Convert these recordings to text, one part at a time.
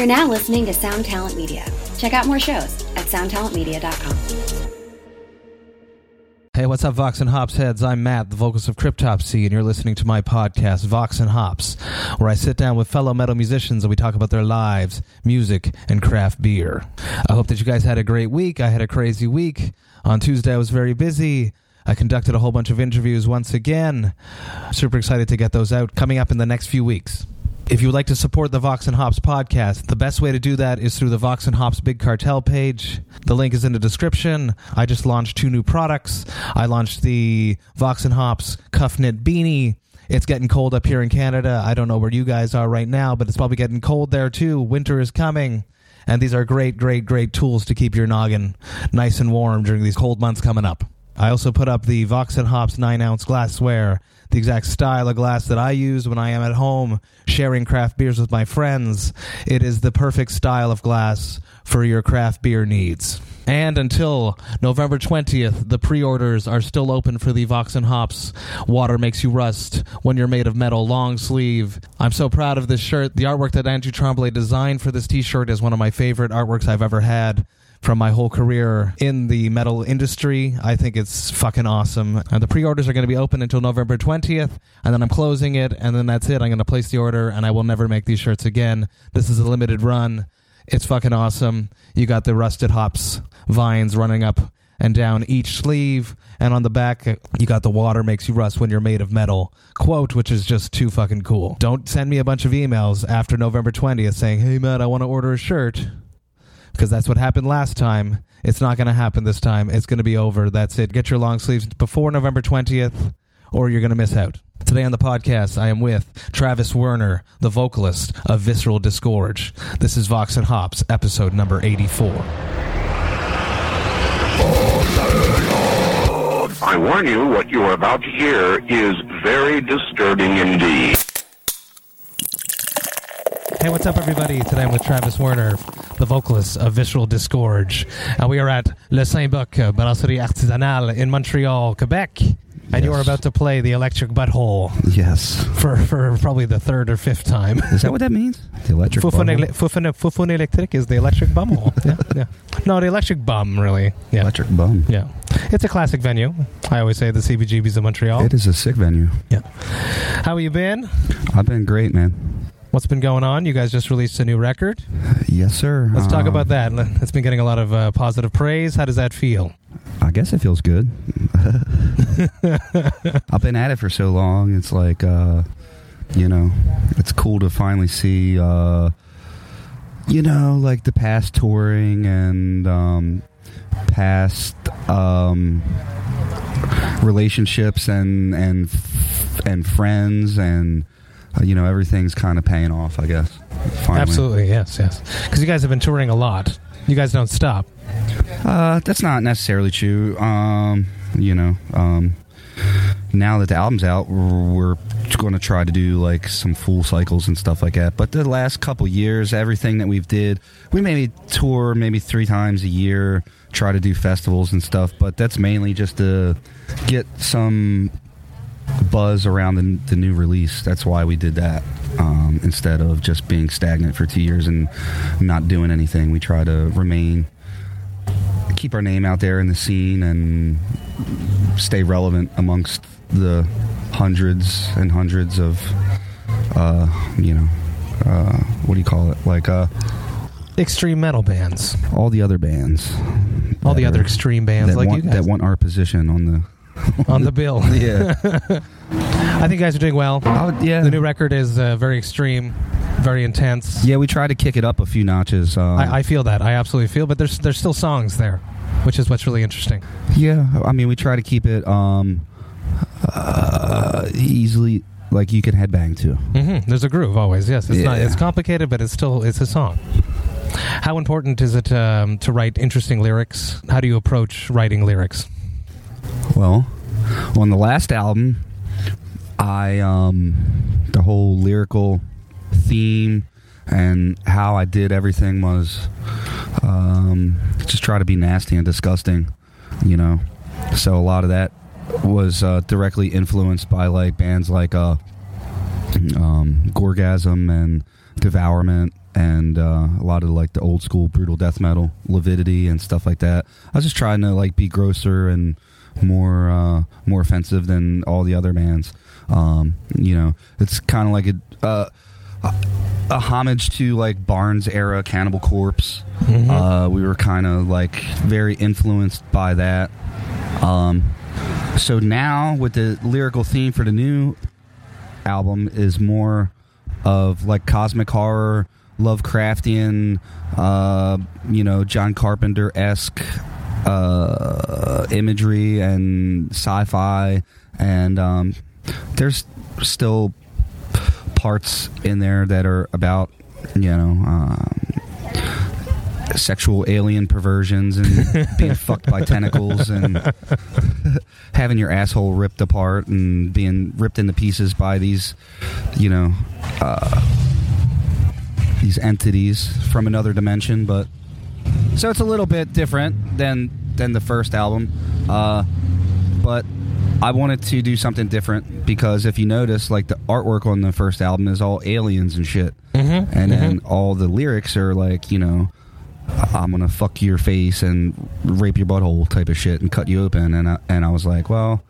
You're now listening to Sound Talent Media. Check out more shows at soundtalentmedia.com. Hey, what's up, Vox and Hops heads? I'm Matt, the vocalist of Cryptopsy, and you're listening to my podcast, Vox and Hops, where I sit down with fellow metal musicians and we talk about their lives, music, and craft beer. I hope that you guys had a great week. I had a crazy week. On Tuesday, I was very busy. I conducted a whole bunch of interviews once again. Super excited to get those out coming up in the next few weeks. If you would like to support the Vox and Hops podcast, the best way to do that is through the Vox and Hops Big Cartel page. The link is in the description. I just launched 2 new products. I launched the Vox and Hops Cuff Knit Beanie. It's getting cold up here in Canada. I don't know where you guys are right now, but it's probably getting cold there too. Winter is coming. And these are great, great, great tools to keep your noggin nice and warm during these cold months coming up. I also put up the Vox and Hops 9-ounce glassware, the exact style of glass that I use when I am at home sharing craft beers with my friends. It is the perfect style of glass for your craft beer needs. And until November 20th, the pre-orders are still open for the Vox and Hops Water Makes You Rust When You're Made of Metal long sleeve. I'm so proud of this shirt. The artwork that Andrew Tremblay designed for this t-shirt is one of my favorite artworks I've ever had from my whole career in the metal industry. I think it's fucking awesome. And the pre-orders are going to be open until November 20th, and then I'm closing it, and then that's it. I'm going to place the order, and I will never make these shirts again. This is a limited run. It's fucking awesome. You got the rusted hops vines running up and down each sleeve, and on the back, you got the water makes you rust when you're made of metal quote, which is just too fucking cool. Don't send me a bunch of emails after November 20th saying, hey, Matt, I want to order a shirt. Because that's what happened last time. It's not going to happen this time. It's going to be over. That's it. Get your long sleeves before November 20th, or you're going to miss out. Today on the podcast, I am with Travis Werner, the vocalist of Visceral Disgorge. This is Vox and Hops, episode number 84. I warn you, what you are about to hear is very disturbing indeed. Hey, what's up, everybody? Today I'm with Travis Werner, the vocalist of Visceral Disgorge, and we are at Le Saint-Bock, Brasserie Artisanale in Montreal, Quebec, and yes, you are about to play the Electric Butthole. Yes. For probably the third or fifth time. Is that what that means? The Electric Butthole? Foufoune Electric is the Electric Bumhole. Yeah. No, the Electric Bum, really. Yeah. Electric Bum. Yeah. It's a classic venue. I always say the CBGBs of Montreal. It is a sick venue. Yeah. How have you been? I've been great, man. What's been going on? You guys just released a new record? Yes, sir. Let's talk about that. It's been getting a lot of positive praise. How does that feel? I guess it feels good. I've been at it for so long. It's like, it's cool to finally see, like the past touring and past relationships and friends and... everything's kind of paying off, I guess. Finally. Absolutely, yes. Because you guys have been touring a lot. You guys don't stop. That's not necessarily true. Now that the album's out, we're going to try to do, like, some full cycles and stuff like that. But the last couple years, everything that we've did, we maybe tour maybe 3 times a year, try to do festivals and stuff. But that's mainly just to get some... buzz around the new release. That's why we did that instead of just being stagnant for 2 years and not doing anything. We try to keep our name out there in the scene and stay relevant amongst the hundreds and hundreds of extreme metal bands, all the other bands, all the other extreme bands like you guys that want our position on the bill. Yeah. I think you guys are doing well. Yeah. The new record is very extreme, very intense. Yeah, we try to kick it up a few notches. I feel that. I absolutely feel, but there's still songs there, which is what's really interesting. Yeah, I mean, we try to keep it easily, like you can headbang to. Mm-hmm. There's a groove always, yes. It's not. It's complicated, but it's still a song. How important is it to write interesting lyrics? How do you approach writing lyrics? Well, on the last album, the whole lyrical theme and how I did everything was just try to be nasty and disgusting, So a lot of that was directly influenced by like bands like Gorgasm and Devourment and a lot of like the old school brutal death metal, Lividity and stuff like that. I was just trying to like be grosser and more offensive than all the other bands. You know, it's kind of like a homage to like Barnes era Cannibal Corpse. Mm-hmm. We were kind of like very influenced by that. So now with the lyrical theme for the new album is more of like cosmic horror, Lovecraftian, you know, John Carpenter-esque imagery and sci-fi, and there's still parts in there that are about, you know, sexual alien perversions and being fucked by tentacles and having your asshole ripped apart and being ripped into pieces by these, you know, these entities from another dimension. But so it's a little bit different than the first album, but I wanted to do something different because if you notice, like the artwork on the first album is all aliens and shit, then all the lyrics are like, you know, I'm gonna fuck your face and rape your butthole type of shit and cut you open. And I was like, well,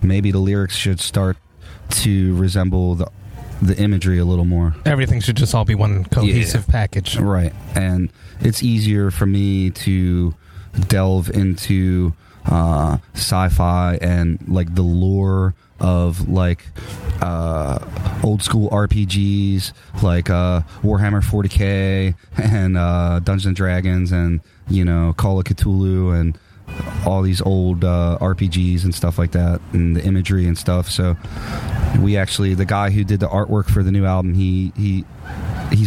maybe the lyrics should start to resemble the imagery a little more. Everything should just all be one cohesive package, right? And it's easier for me to delve into sci-fi and like the lore of like old school RPGs like Warhammer 40k and Dungeons and Dragons and, you know, Call of Cthulhu and all these old RPGs and stuff like that and the imagery and stuff. So we actually, the guy who did the artwork for the new album, he's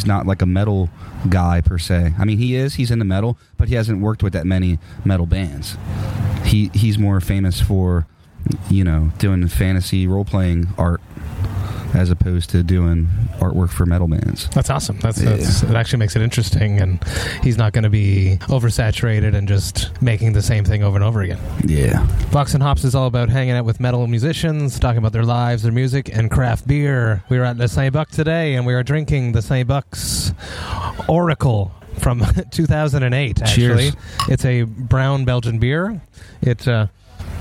not like a metal guy per se. I mean, he's into metal, but he hasn't worked with that many metal bands. He's more famous for, you know, doing fantasy role-playing art as opposed to doing artwork for metal bands. That's awesome. That's It actually makes it interesting, and he's not going to be oversaturated and just making the same thing over and over again. Yeah. Vox and Hops is all about hanging out with metal musicians, talking about their lives, their music, and craft beer. We were at Le Saint-Bock today, and we are drinking the Saint-Bock's Oracle from 2008, actually. Cheers. It's a brown Belgian beer. It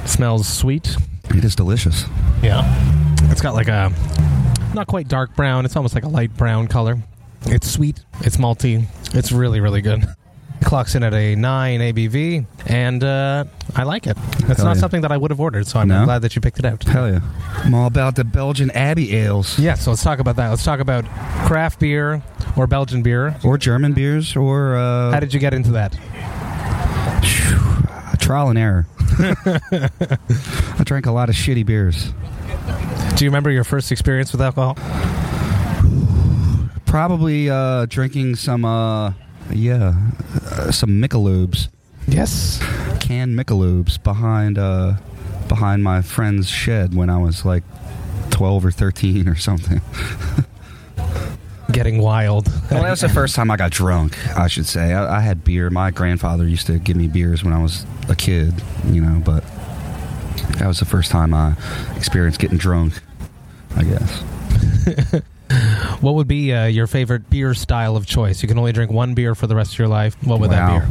smells sweet. It is delicious. Yeah. It's got like a... not quite dark brown. It's almost like a light brown color. It's sweet. It's malty. It's really, really good. It clocks in at a 9 ABV, and I like it. It's not something that I would have ordered, so I'm glad that you picked it out. Hell yeah. I'm all about the Belgian Abbey ales. Yeah, so let's talk about that. Let's talk about craft beer or Belgian beer. Or German beers or... How did you get into that? Trial and error. I drank a lot of shitty beers. Do you remember your first experience with alcohol? Probably drinking some Michelob's. Yes, canned Michelob's behind my friend's shed when I was like 12 or 13 or something. Getting wild. Well, that was the first time I got drunk, I should say. I had beer. My grandfather used to give me beers when I was a kid, you know, but that was the first time I experienced getting drunk, I guess. What would be your favorite beer style of choice? You can only drink one beer for the rest of your life. What would that be?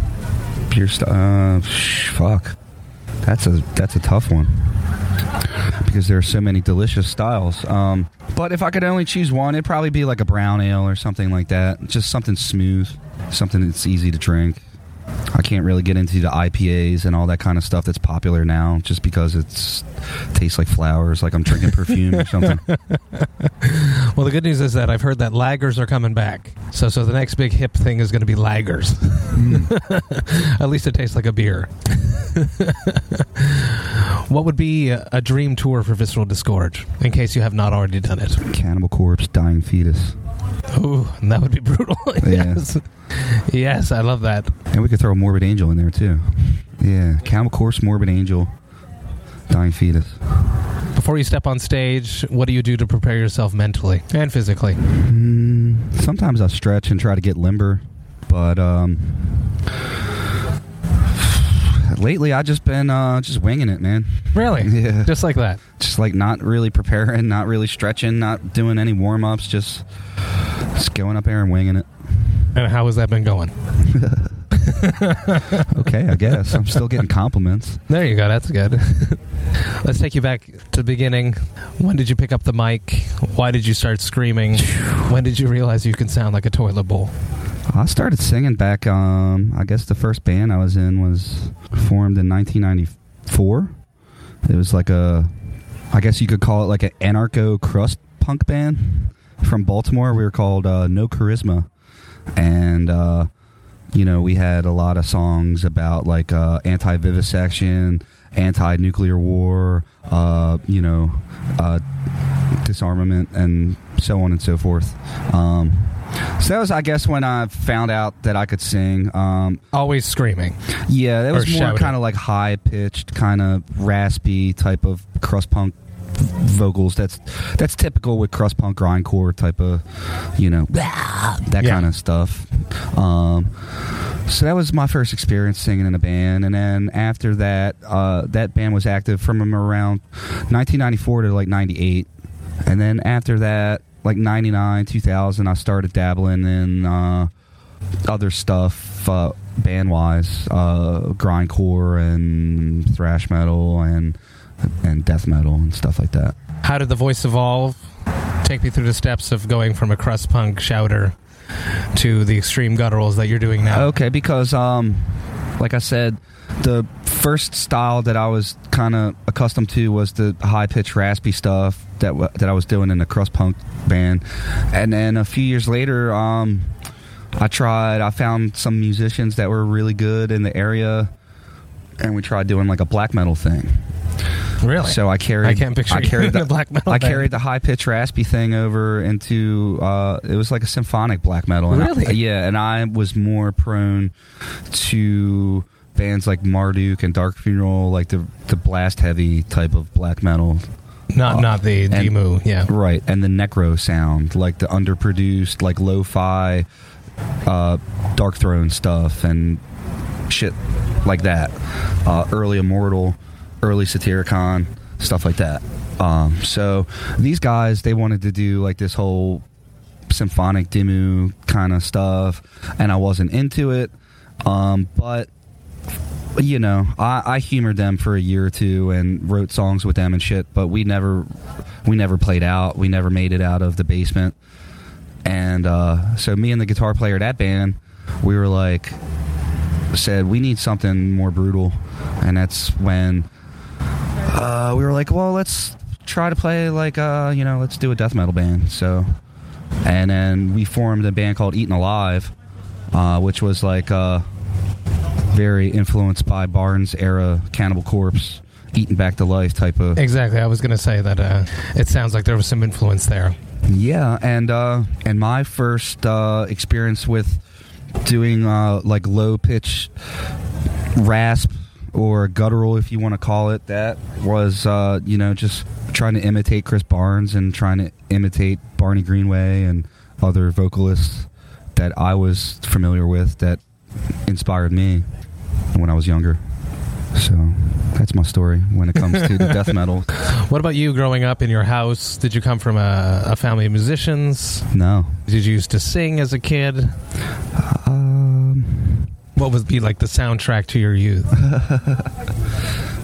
Beer style. Fuck. That's a tough one. Because there are so many delicious styles. But if I could only choose one, it'd probably be like a brown ale or something like that. Just something smooth, something that's easy to drink. I can't really get into the IPAs and all that kind of stuff that's popular now just because it tastes like flowers, like I'm drinking perfume or something. Well, the good news is that I've heard that lagers are coming back. So the next big hip thing is going to be lagers. At least it tastes like a beer. What would be a dream tour for Visceral Disgorge, in case you have not already done it? Cannibal Corpse, Dying Fetus. Oh, and that would be brutal. Yes. Yeah. Yes, I love that. And we could throw a Morbid Angel in there, too. Yeah, Cannibal Corpse, Morbid Angel, Dying Fetus. Before you step on stage, what do you do to prepare yourself mentally and physically? Sometimes I stretch and try to get limber, but lately I've just been just winging it, man. Really? Yeah. Just like that? Just like not really preparing, not really stretching, not doing any warm-ups, just going up there and winging it. And how has that been going? Okay, I guess. I'm still getting compliments. There you go. That's good. Let's take you back to the beginning. When did you pick up the mic? Why did you start screaming? When did you realize you can sound like a toilet bowl? I started singing back, I guess the first band I was in was formed in 1994. It was like a, I guess you could call it like an anarcho-crust punk band from Baltimore. We were called No Charisma. And, you know, we had a lot of songs about like anti-vivisection, anti-nuclear war, you know, disarmament, and so on and so forth. So that was, I guess, when I found out that I could sing. Always screaming. Yeah, that was more kind of like high-pitched, kind of raspy type of crust punk vocals. That's typical with crust punk grindcore type of, you know, that kind of stuff. So that was my first experience singing in a band. And then after that, that band was active from around 1994 to like 98. And then after that, like 99, 2000, I started dabbling in other stuff, band-wise, grindcore and thrash metal and death metal and stuff like that. How did the voice evolve? Take me through the steps of going from a crust punk shouter to the extreme gutturals that you're doing now. Okay, because like I said, the first style that I was kind of accustomed to was the high-pitched, raspy stuff that I was doing in the crust punk band. And then a few years later, I found some musicians that were really good in the area, and we tried doing like a black metal thing. Really? So I carried the high-pitched, raspy thing over into, it was like a symphonic black metal. And really? And I was more prone to bands like Marduk and Dark Funeral, like the blast heavy type of black metal, not the emo, yeah, right, and the necro sound, like the underproduced, like lo-fi, Dark Throne stuff and shit like that, early Immortal, early Satyricon, stuff like that. So these guys, they wanted to do like this whole symphonic demo kind of stuff, and I wasn't into it, but you know, I humored them for a year or two and wrote songs with them and shit, but we never played out. We never made it out of the basement. And so me and the guitar player of that band, we were like, said, we need something more brutal. And that's when we were like, well, let's try to play like, you know, let's do a death metal band. So, and then we formed a band called Eaten Alive, which was like... very influenced by Barnes era Cannibal Corpse, Eaten Back to Life type of... Exactly. I was going to say that it sounds like there was some influence there. Yeah, and my first experience with doing like low-pitch rasp or guttural, if you want to call it that, was, you know, just trying to imitate Chris Barnes and trying to imitate Barney Greenway and other vocalists that I was familiar with that inspired me when I was younger. So that's my story when it comes to the death metal. What about you growing up in your house? Did you come from a family of musicians? No. Did you used to sing as a kid? What would be like the soundtrack to your youth?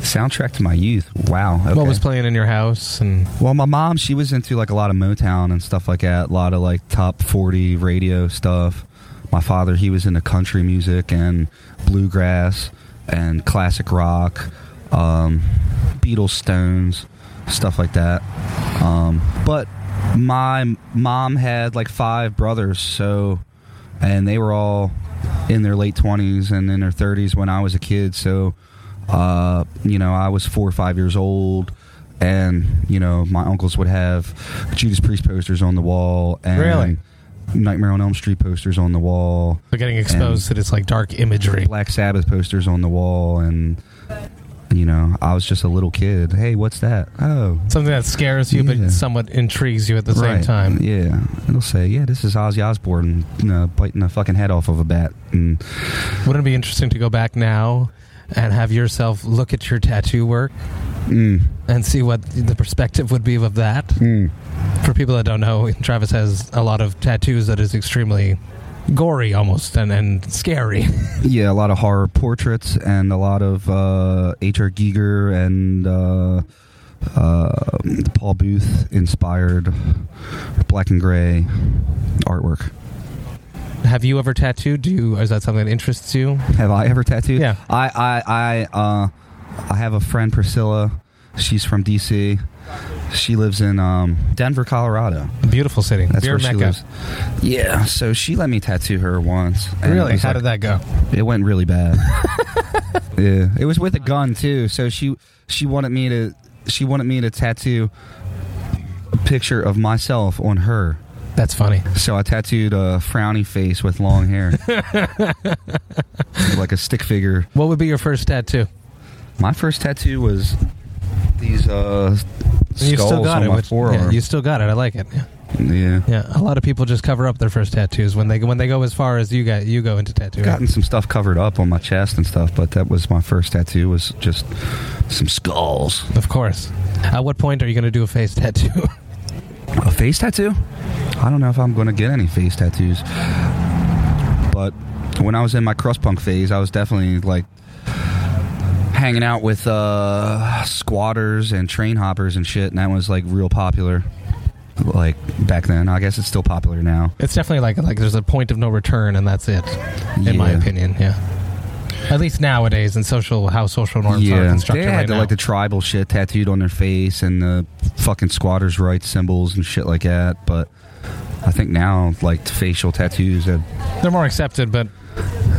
Soundtrack to my youth? Wow. Okay. What was playing in your house? And well, my mom, she was into like a lot of Motown and stuff like that. A lot of like top 40 radio stuff. My father, he was into country music and bluegrass and classic rock, Beatles, Stones, stuff like that. But my mom had like 5 brothers, so, and they were all in their late 20s and in their 30s when I was a kid. So, you know, I was 4 or 5 years old. And, you know, my uncles would have Judas Priest posters on the wall. And really? Nightmare on Elm Street posters on the wall. They're getting exposed to this like dark imagery. Black Sabbath posters on the wall, and you know, I was just a little kid. Hey, what's that? Oh, something that scares you, yeah, but somewhat intrigues you at the same time. Yeah, it'll say, yeah, this is Ozzy Osbourne, you know, biting the fucking head off of a bat. And wouldn't it be interesting to go back now and have yourself look at your tattoo work? Mm. And see what the perspective would be of that. Mm. For people that don't know, Travis has a lot of tattoos that is extremely gory almost and scary. Yeah, a lot of horror portraits and a lot of H.R. Giger and Paul Booth inspired black and gray artwork. Have you ever tattooed? Is that something that interests you? Have I ever tattooed? Yeah. I have a friend, Priscilla. She's from D.C. She lives in Denver, Colorado. A beautiful city. That's where she lives. Yeah. So she let me tattoo her once. Really? How did that go? It went really bad. Yeah. It was with a gun too. So she wanted me to tattoo a picture of myself on her. That's funny. So I tattooed a frowny face with long hair. Like a stick figure. What would be your first tattoo? My first tattoo was these skulls on my forearm. Yeah, you still got it. I like it. Yeah. A lot of people just cover up their first tattoos when they go as far as you go into tattooing. I've gotten some stuff covered up on my chest and stuff, but that was my first tattoo, was just some skulls. Of course. At what point are you going to do a face tattoo? A face tattoo? I don't know if I'm going to get any face tattoos. But when I was in my crosspunk phase, I was definitely like hanging out with squatters and train hoppers and shit, and that was like real popular like back then. I guess it's still popular now. It's definitely like there's a point of no return, and that's it, in my opinion. Yeah. At least nowadays, and how social norms are constructed. They had the tribal shit tattooed on their face and the fucking squatters' rights symbols and shit like that. But I think now, like, facial tattoos, they're more accepted, but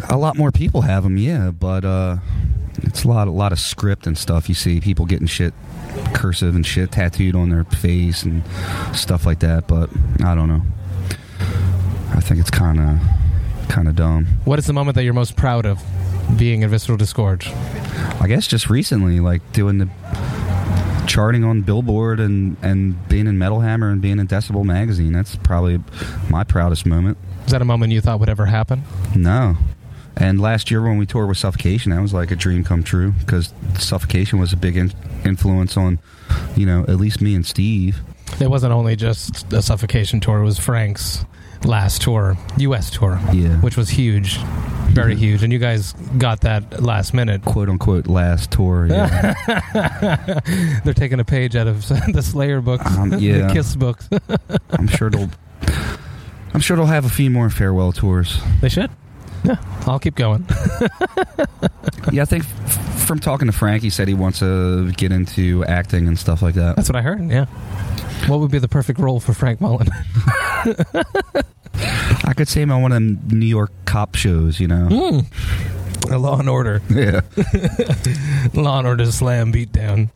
a lot more people have them. Yeah, but it's a lot of script and stuff. You see people getting shit cursive and shit tattooed on their face and stuff like that. But I don't know. I think it's kind of dumb. What is the moment that you're most proud of? Being a Visceral Disgorge, I guess just recently, like doing the charting on Billboard and being in Metal Hammer and being in Decibel magazine. That's probably my proudest moment. Is that a moment you thought would ever happen? No. And last year when we toured with Suffocation, that was like a dream come true, because Suffocation was a big influence on, at least me and Steve. It wasn't only just a Suffocation tour, it was Frank's last tour, U.S. tour, which was huge. Very huge, and you guys got that last minute. Quote unquote last tour. Yeah. They're taking a page out of the Slayer books, the Kiss books. I'm sure they'll have a few more farewell tours. They should. Yeah, I'll keep going. Yeah, I think from talking to Frank, he said he wants to get into acting and stuff like that. That's what I heard. Yeah. What would be the perfect role for Frank Mullen? I could see him on one of them New York cop shows, A Law and Order. Yeah. Law and Order slam beatdown.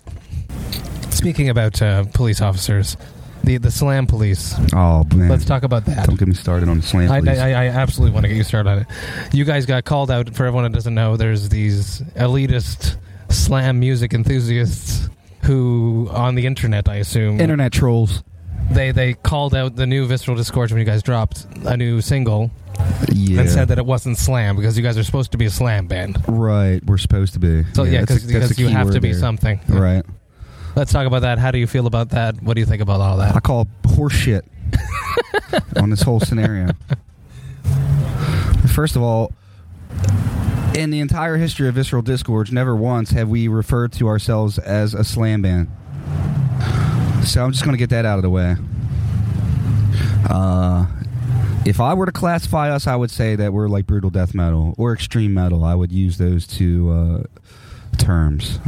Speaking about police officers, the slam police. Oh, man. Let's talk about that. Don't get me started on the slam police. I absolutely want to get you started on it. You guys got called out. For everyone that doesn't know, there's these elitist slam music enthusiasts who, on the internet, I assume. Internet trolls. They called out the new Visceral Disgorge when you guys dropped a new single and said that it wasn't slam because you guys are supposed to be a slam band. Right, we're supposed to be. So because you have to be something. Right. Let's talk about that. How do you feel about that? What do you think about all that? I call horseshit on this whole scenario. First of all, in the entire history of Visceral Disgorge, never once have we referred to ourselves as a slam band. So I'm just going to get that out of the way. If I were to classify us, I would say that we're like brutal death metal or extreme metal. I would use those two terms.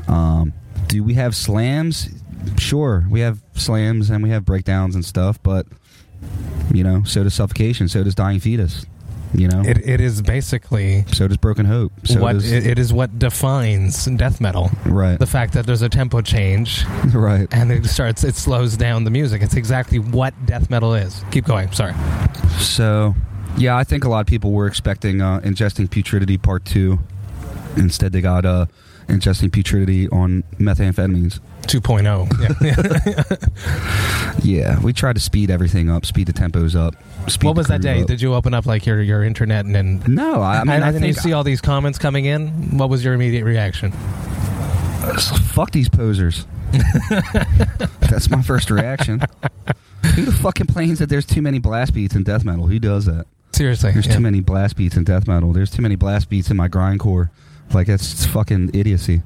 Do we have slams? Sure, we have slams and we have breakdowns and stuff, but, so does Suffocation, so does Dying Fetus. It is basically. So does Broken Hope. It is what defines death metal. Right. The fact that there's a tempo change. Right. And it slows down the music. It's exactly what death metal is. Keep going. Sorry. So, yeah, I think a lot of people were expecting Ingesting Putridity Part 2. Instead, they got Ingesting Putridity on Methamphetamines 2.0. Yeah. Yeah, we tried to speed everything up, speed the tempos up. What was that day? Up. Did you open up like your internet and then? No, I mean, I think you see all these comments coming in. What was your immediate reaction? Fuck these posers. That's my first reaction. Who the fuck complains that there's too many blast beats in death metal? Who does that? Seriously. There's too many blast beats in death metal. There's too many blast beats in my grindcore. Like, that's fucking idiocy.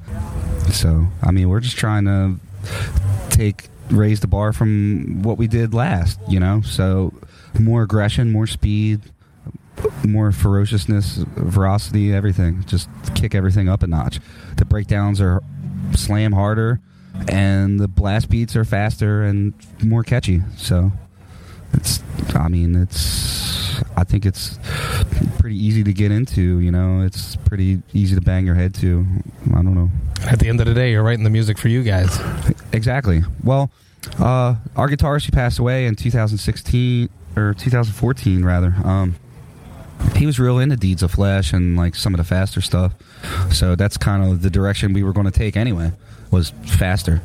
So, I mean, we're just trying to raise the bar from what we did last, you know? So, more aggression, more speed, more ferociousness, veracity, everything. Just kick everything up a notch. The breakdowns are slam harder, and the blast beats are faster and more catchy. So, I think it's pretty easy to get into, you know. It's pretty easy to bang your head to. I don't know. At the end of the day, you're writing the music for you guys. Exactly. Well, our guitarist, he passed away in 2016, or 2014, rather. He was real into Deeds of Flesh and, like, some of the faster stuff. So that's kind of the direction we were going to take anyway, was faster.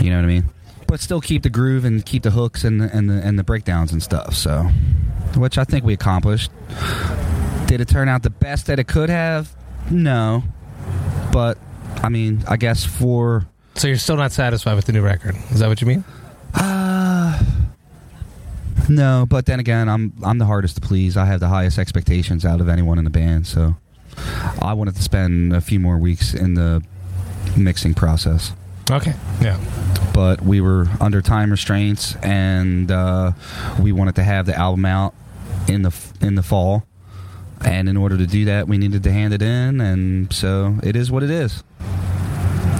You know what I mean? But still keep the groove and keep the hooks and the breakdowns and stuff, so... Which I think we accomplished. Did it turn out the best that it could have? No. But, I mean, I guess for... So you're still not satisfied with the new record? Is that what you mean? No, but then again, I'm the hardest to please. I have the highest expectations out of anyone in the band, so... I wanted to spend a few more weeks in the mixing process. Okay, yeah. But we were under time restraints, and we wanted to have the album out in the fall. And in order to do that, we needed to hand it in, and so it is what it is.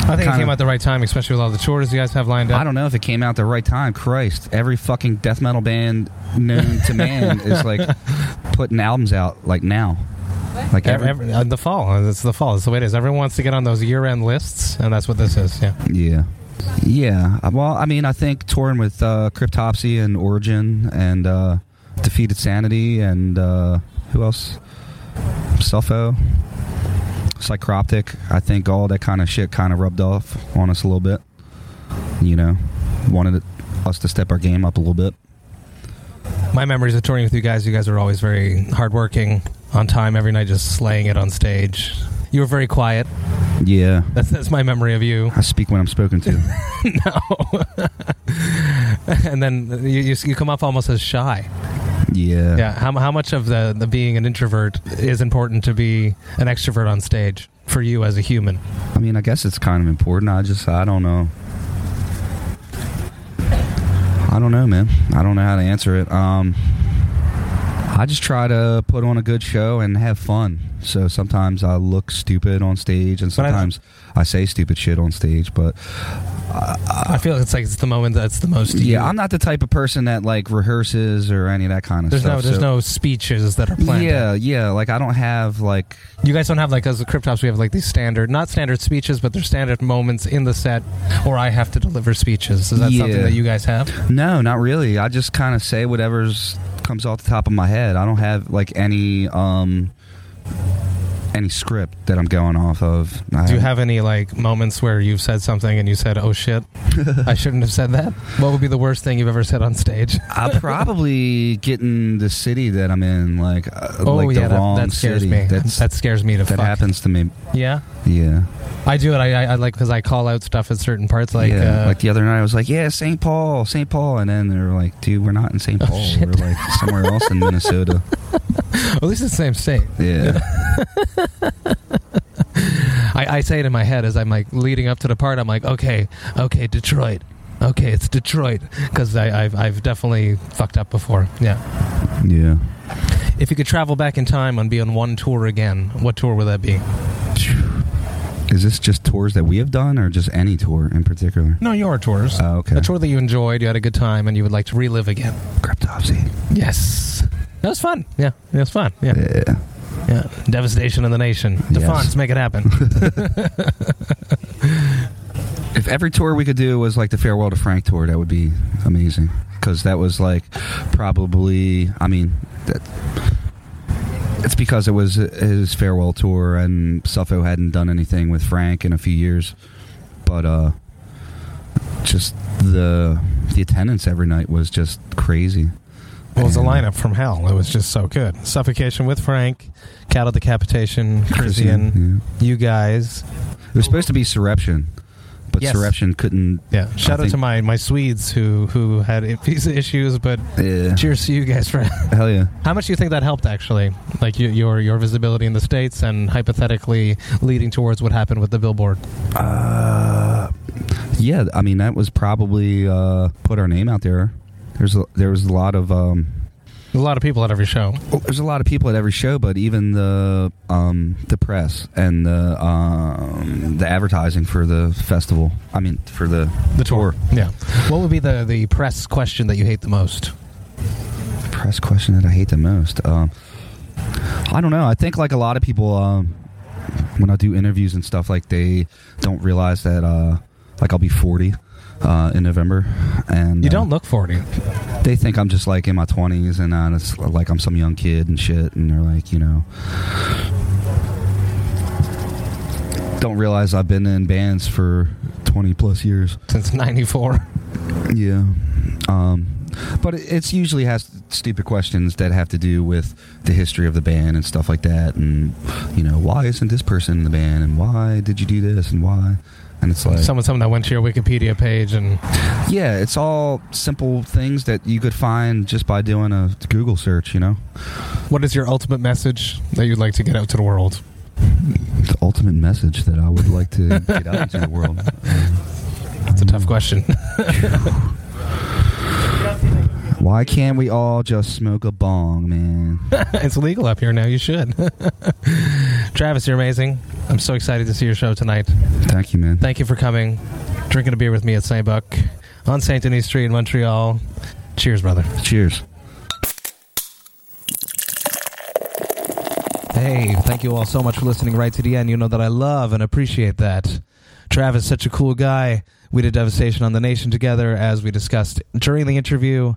I think it came out the right time, especially with all the chores you guys have lined up. I don't know if it came out the right time. Christ, every fucking death metal band known to man is, like, putting albums out, like, now. Like every the fall. It's the fall. It's the way it is. Everyone wants to get on those year-end lists, and that's what this is. Yeah. Yeah. Yeah. Well, I mean, I think touring with Cryptopsy and Origin and Defeated Sanity and who else? Suffo. Psychroptic. I think all that kind of shit kind of rubbed off on us a little bit. You know, wanted us to step our game up a little bit. My memories of touring with you guys are always very hardworking, on time, every night, just slaying it on stage. You were very quiet. Yeah. That's my memory of you. I speak when I'm spoken to. No. And then you come off almost as shy. Yeah. Yeah. How much of the being an introvert is important to be an extrovert on stage for you as a human? I mean, I guess it's kind of important. I don't know. I don't know, man. I don't know how to answer it. I just try to put on a good show and have fun. So sometimes I look stupid on stage, and sometimes I say stupid shit on stage. But I feel it's like it's the moment that's the most. Yeah, I'm not the type of person that, like, rehearses or any of that kind of stuff. There's no speeches that are planned. Yeah. Like, I don't have, like, you guys don't have, like, as the Cryptops, we have, like, these not standard speeches, but they're standard moments in the set, or I have to deliver speeches. Is that something that you guys have? No, not really. I just kind of say whatever's comes off the top of my head. I don't have, like, any script that I'm going off of. Do you have any, like, moments where you've said something and you said, oh shit, I shouldn't have said that? What would be the worst thing you've ever said on stage? I'm probably getting the city that I'm in, like, wrong that scares city. That scares me to fuck. That happens to me. Yeah? Yeah. I do it. I like, because I call out stuff at certain parts. Like, like the other night I was like, yeah, St. Paul. And then they were like, dude, we're not in St. Paul. Shit. We're, like, somewhere else in Minnesota. At least it's the same state. Yeah. I say it in my head as I'm, like, leading up to the part. I'm like, okay, Detroit. Okay, it's Detroit. Because I've definitely fucked up before. Yeah. Yeah. If you could travel back in time and be on one tour again, what tour would that be? Is this just tours that we have done, or just any tour in particular? No, your tours. Oh, okay. A tour that you enjoyed, you had a good time, and you would like to relive again. Cryptopsy. Yes. That was fun. Yeah. It was fun. Yeah. Yeah. Yeah. Devastation of the nation. Defonts, make it happen. If every tour we could do was like the Farewell to Frank tour, that would be amazing. Because that was, like, probably, I mean, it's because it was his farewell tour, and Suffo hadn't done anything with Frank in a few years. But just the attendance every night was just crazy. Well, it was a lineup from hell. It was just so good. Suffocation with Frank, Cattle Decapitation, Chrisian, you guys. It was supposed to be Surreption, but yes. Surreption couldn't. Yeah, shout out to my Swedes who had visa issues, but cheers to you guys for hell yeah. How much do you think that helped actually? Like your visibility in the States and hypothetically leading towards what happened with the billboard? Yeah, I mean that was probably put our name out there. There was a lot of. A lot of people at every show. There's a lot of people at every show, but even the press and the advertising for the festival. I mean, for the tour. Yeah. What would be the press question that you hate the most? Press question that I hate the most? I don't know. I think like a lot of people, when I do interviews and stuff, like they don't realize that I'll be 40. In November, and you don't look 40. They think I'm just like in my 20s, and it's like I'm some young kid and shit. And they're like, you know, don't realize I've been in bands for 20 plus years since '94. Yeah, but it usually has stupid questions that have to do with the history of the band and stuff like that. And you know, why isn't this person in the band? And why did you do this? And why? And it's like someone that went to your Wikipedia page and yeah, it's all simple things that you could find just by doing a Google search, you know. What is your ultimate message that you'd like to get out to the world? The ultimate message that I would like to get out to the world. That's a tough question. Why can't we all just smoke a bong, man? It's legal up here now. You should. Travis, you're amazing. I'm so excited to see your show tonight. Thank you, man. Thank you for coming. Drinking a beer with me at Saint-Bock on St. Denis Street in Montreal. Cheers, brother. Cheers. Hey, thank you all so much for listening right to the end. You know that I love and appreciate that. Travis, such a cool guy. We did Devastation on the Nation together, as we discussed during the interview.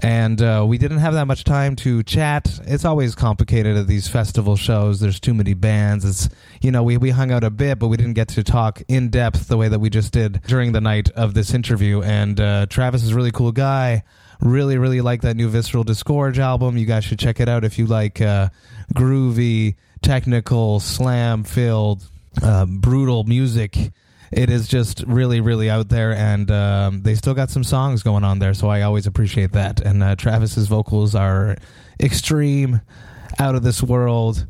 And we didn't have that much time to chat. It's always complicated at these festival shows. There's too many bands. It's, you know, we hung out a bit, but we didn't get to talk in depth the way that we just did during the night of this interview. And Travis is a really cool guy. Really, really like that new Visceral Disgorge album. You guys should check it out if you like groovy, technical, slam-filled, brutal music. It is just really, really out there, and they still got some songs going on there, so I always appreciate that. And Travis's vocals are extreme, out of this world,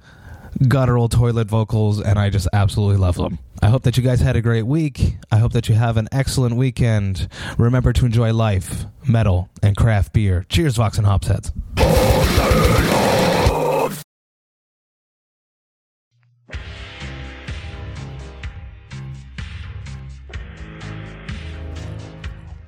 guttural toilet vocals, and I just absolutely love them. I hope that you guys had a great week. I hope that you have an excellent weekend. Remember to enjoy life, metal, and craft beer. Cheers, Vox and Hops heads.